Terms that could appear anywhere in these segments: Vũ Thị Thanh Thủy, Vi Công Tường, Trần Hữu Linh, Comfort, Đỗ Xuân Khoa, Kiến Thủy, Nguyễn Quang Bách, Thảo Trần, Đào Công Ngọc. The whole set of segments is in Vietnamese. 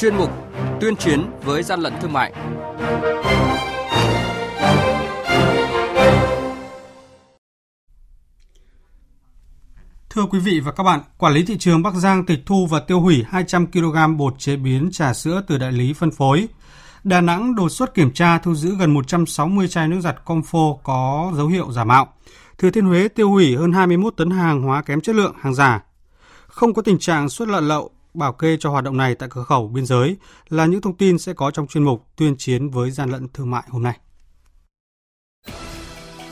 chuyên mục Tuyên chiến với gian lận thương mại. Thưa quý vị và các bạn, quản lý thị trường Bắc Giang tịch thu và tiêu hủy 200 kg bột chế biến trà sữa từ đại lý phân phối. Đà Nẵng đột xuất kiểm tra thu giữ gần 160 chai nước giặt Comfort có dấu hiệu giả mạo. Thừa Thiên Huế tiêu hủy hơn 21 tấn hàng hóa kém chất lượng, hàng giả. Không có tình trạng xuất lợn lậu, bảo kê cho hoạt động này tại cửa khẩu biên giới là những thông tin sẽ có trong chuyên mục Tuyên chiến với gian lận thương mại hôm nay.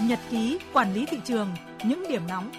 Nhật ký quản lý thị trường, những điểm nóng.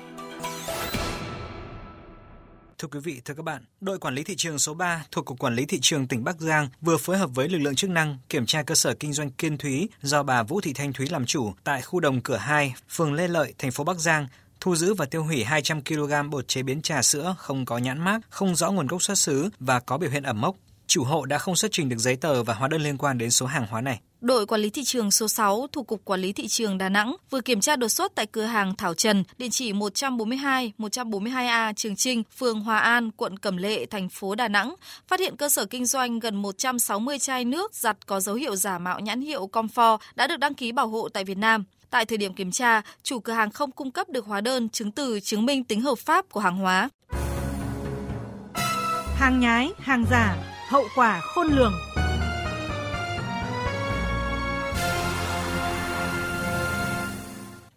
Thưa quý vị, thưa các bạn, đội quản lý thị trường số 3 thuộc Cục Quản lý Thị trường tỉnh Bắc Giang vừa phối hợp với lực lượng chức năng kiểm tra cơ sở kinh doanh Kiến Thủy do bà Vũ Thị Thanh Thủy làm chủ tại khu Đồng Cửa 2, phường Lê Lợi, thành phố Bắc Giang, thu giữ và tiêu hủy 200 kg bột chế biến trà sữa không có nhãn mác, không rõ nguồn gốc xuất xứ và có biểu hiện ẩm mốc. Chủ hộ đã không xuất trình được giấy tờ và hóa đơn liên quan đến số hàng hóa này. Đội quản lý thị trường số 6 thuộc Cục Quản lý Thị trường Đà Nẵng vừa kiểm tra đột xuất tại cửa hàng Thảo Trần, địa chỉ 142, 142A Trường Chinh, phường Hòa An, quận Cẩm Lệ, thành phố Đà Nẵng, phát hiện cơ sở kinh doanh gần 160 chai nước giặt có dấu hiệu giả mạo nhãn hiệu Comfort đã được đăng ký bảo hộ tại Việt Nam. Tại thời điểm kiểm tra, chủ cửa hàng không cung cấp được hóa đơn, chứng từ chứng minh tính hợp pháp của hàng hóa. Hàng nhái, hàng giả, hậu quả khôn lường.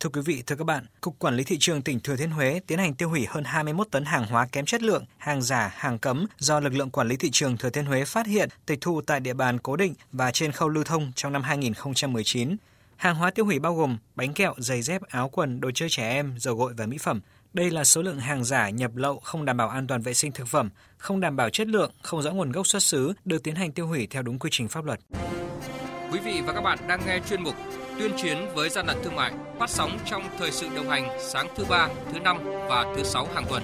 Thưa quý vị, thưa các bạn, Cục Quản lý Thị trường tỉnh Thừa Thiên Huế tiến hành tiêu hủy hơn 21 tấn hàng hóa kém chất lượng, hàng giả, hàng cấm do lực lượng Quản lý Thị trường Thừa Thiên Huế phát hiện, tịch thu tại địa bàn cố định và trên khâu lưu thông trong năm 2019. Hàng hóa tiêu hủy bao gồm bánh kẹo, giày dép, áo quần, đồ chơi trẻ em, dầu gội và mỹ phẩm. Đây là số lượng hàng giả nhập lậu không đảm bảo an toàn vệ sinh thực phẩm, không đảm bảo chất lượng, không rõ nguồn gốc xuất xứ, được tiến hành tiêu hủy theo đúng quy trình pháp luật. Quý vị và các bạn đang nghe chuyên mục Tuyên chiến với gian lận thương mại phát sóng trong thời sự đồng hành sáng thứ 3, thứ 5 và thứ 6 hàng tuần.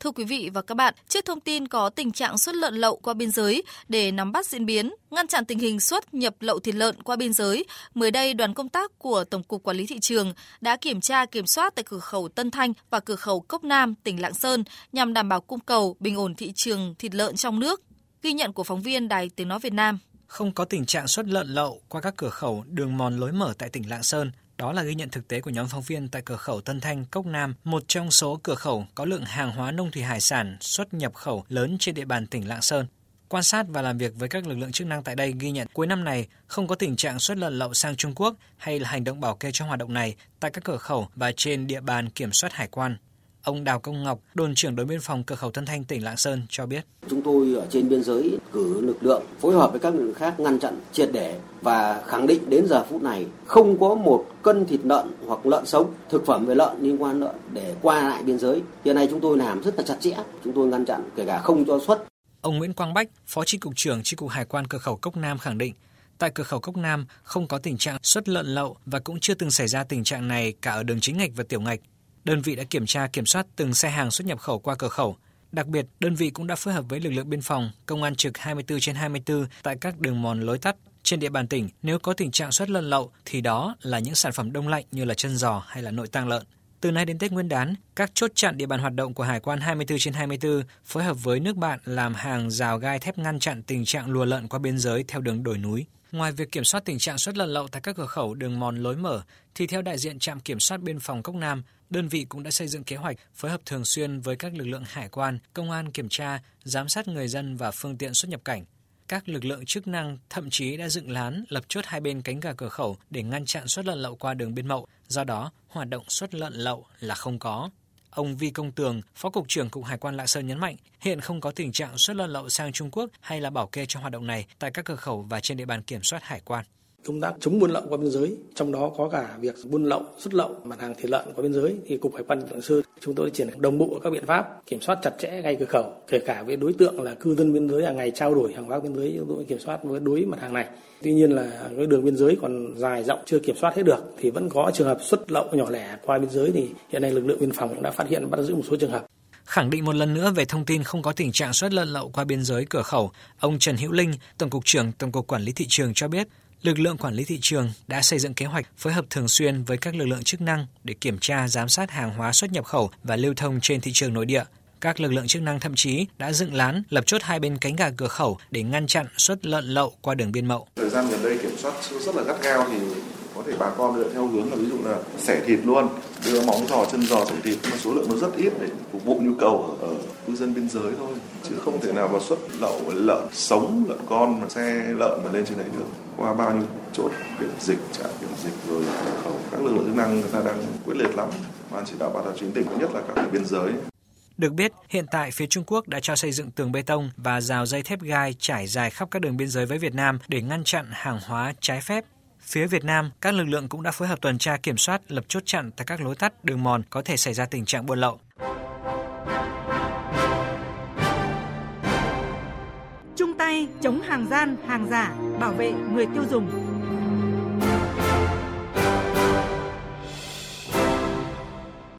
Thưa quý vị và các bạn, trước thông tin có tình trạng xuất lợn lậu qua biên giới, để nắm bắt diễn biến, ngăn chặn tình hình xuất nhập lậu thịt lợn qua biên giới, mới đây đoàn công tác của Tổng cục Quản lý Thị trường đã kiểm tra kiểm soát tại cửa khẩu Tân Thanh và cửa khẩu Cốc Nam, tỉnh Lạng Sơn nhằm đảm bảo cung cầu, bình ổn thị trường thịt lợn trong nước. Ghi nhận của phóng viên Đài Tiếng Nói Việt Nam. Không có tình trạng xuất lợn lậu qua các cửa khẩu, đường mòn lối mở tại tỉnh Lạng Sơn. Đó là ghi nhận thực tế của nhóm phóng viên tại cửa khẩu Tân Thanh, Cốc Nam, một trong số cửa khẩu có lượng hàng hóa nông thủy hải sản xuất nhập khẩu lớn trên địa bàn tỉnh Lạng Sơn. Quan sát và làm việc với các lực lượng chức năng tại đây ghi nhận cuối năm này không có tình trạng xuất lợn lậu sang Trung Quốc hay là hành động bảo kê cho hoạt động này tại các cửa khẩu và trên địa bàn kiểm soát hải quan. Ông Đào Công Ngọc, đồn trưởng đồn biên phòng cửa khẩu Tân Thanh, tỉnh Lạng Sơn cho biết. Chúng tôi ở trên biên giới cử lực lượng phối hợp với các lực lượng khác ngăn chặn triệt để và khẳng định đến giờ phút này không có một cân thịt lợn hoặc lợn sống, thực phẩm về lợn liên quan lợn để qua lại biên giới. Hiện nay chúng tôi làm rất là chặt chẽ, chúng tôi ngăn chặn kể cả không cho xuất. Ông Nguyễn Quang Bách, Phó Chi cục trưởng Chi cục Hải quan cửa khẩu Cốc Nam khẳng định, tại cửa khẩu Cốc Nam không có tình trạng xuất lợn lậu và cũng chưa từng xảy ra tình trạng này cả ở đường chính ngạch và tiểu ngạch. Đơn vị đã kiểm tra kiểm soát từng xe hàng xuất nhập khẩu qua cửa khẩu. Đặc biệt, đơn vị cũng đã phối hợp với lực lượng biên phòng, công an trực 24/24 tại các đường mòn lối tắt trên địa bàn tỉnh. Nếu có tình trạng xuất lợn lậu thì đó là những sản phẩm đông lạnh như là chân giò hay là nội tạng lợn. Từ nay đến Tết Nguyên đán, các chốt chặn địa bàn hoạt động của hải quan 24/24 phối hợp với nước bạn làm hàng rào gai thép ngăn chặn tình trạng lùa lợn qua biên giới theo đường đồi núi. Ngoài việc kiểm soát tình trạng xuất lợn lậu tại các cửa khẩu đường mòn lối mở thì theo đại diện trạm kiểm soát biên phòng Cốc Nam, đơn vị cũng đã xây dựng kế hoạch phối hợp thường xuyên với các lực lượng hải quan, công an kiểm tra, giám sát người dân và phương tiện xuất nhập cảnh. Các lực lượng chức năng thậm chí đã dựng lán, lập chốt hai bên cánh gà cửa khẩu để ngăn chặn xuất lợn lậu qua đường biên mậu, do đó hoạt động xuất lợn lậu là không có. Ông Vi Công Tường, Phó Cục trưởng Cục Hải quan Lạng Sơn nhấn mạnh, hiện không có tình trạng xuất lợn lậu sang Trung Quốc hay là bảo kê cho hoạt động này tại các cửa khẩu và trên địa bàn kiểm soát hải quan. Công tác chống buôn lậu qua biên giới, trong đó có cả việc buôn lậu, xuất lậu mặt hàng thịt lợn qua biên giới thì Cục Hải quan Lạng Sơn chúng tôi triển khai đồng bộ các biện pháp kiểm soát chặt chẽ ngay cửa khẩu, kể cả với đối tượng là cư dân biên giới hàng ngày trao đổi hàng hóa biên giới, chúng tôi kiểm soát với đối mặt hàng này. Tuy nhiên là cái đường biên giới còn dài rộng chưa kiểm soát hết được thì vẫn có trường hợp xuất lậu nhỏ lẻ qua biên giới thì hiện nay lực lượng biên phòng cũng đã phát hiện bắt giữ một số trường hợp. Khẳng định một lần nữa về thông tin không có tình trạng xuất lợn lậu qua biên giới cửa khẩu, ông Trần Hữu Linh, Tổng cục trưởng Tổng cục Quản lý Thị trường cho biết. Lực lượng quản lý thị trường đã xây dựng kế hoạch phối hợp thường xuyên với các lực lượng chức năng để kiểm tra giám sát hàng hóa xuất nhập khẩu và lưu thông trên thị trường nội địa. Các lực lượng chức năng thậm chí đã dựng lán, lập chốt hai bên cánh gà cửa khẩu để ngăn chặn xuất lợn lậu qua đường biên mậu. Thời gian gần đây kiểm soát rất là gắt gao thì có thể bà con lựa theo hướng là ví dụ là xẻ thịt luôn, đưa móng giò, chân giò, thủng thịt, mà số lượng nó rất ít để phục vụ nhu cầu ở cư dân biên giới thôi, chứ không thể nào mà xuất lậu lợn sống, lợn con mà xe lợn mà lên trên đấy được. Qua bao nhiêu chốt kiểm dịch, trạm kiểm dịch rồi cửa khẩu, các lực lượng chức năng người ta đang quyết liệt lắm, ban chỉ đạo 389 tỉnh nhất là các biên giới. Được biết, hiện tại phía Trung Quốc đã cho xây dựng tường bê tông và rào dây thép gai trải dài khắp các đường biên giới với Việt Nam để ngăn chặn hàng hóa trái phép. Phía Việt Nam, các lực lượng cũng đã phối hợp tuần tra kiểm soát, lập chốt chặn tại các lối tắt, đường mòn có thể xảy ra tình trạng buôn lậu. Chung tay chống hàng gian, hàng giả, bảo vệ người tiêu dùng.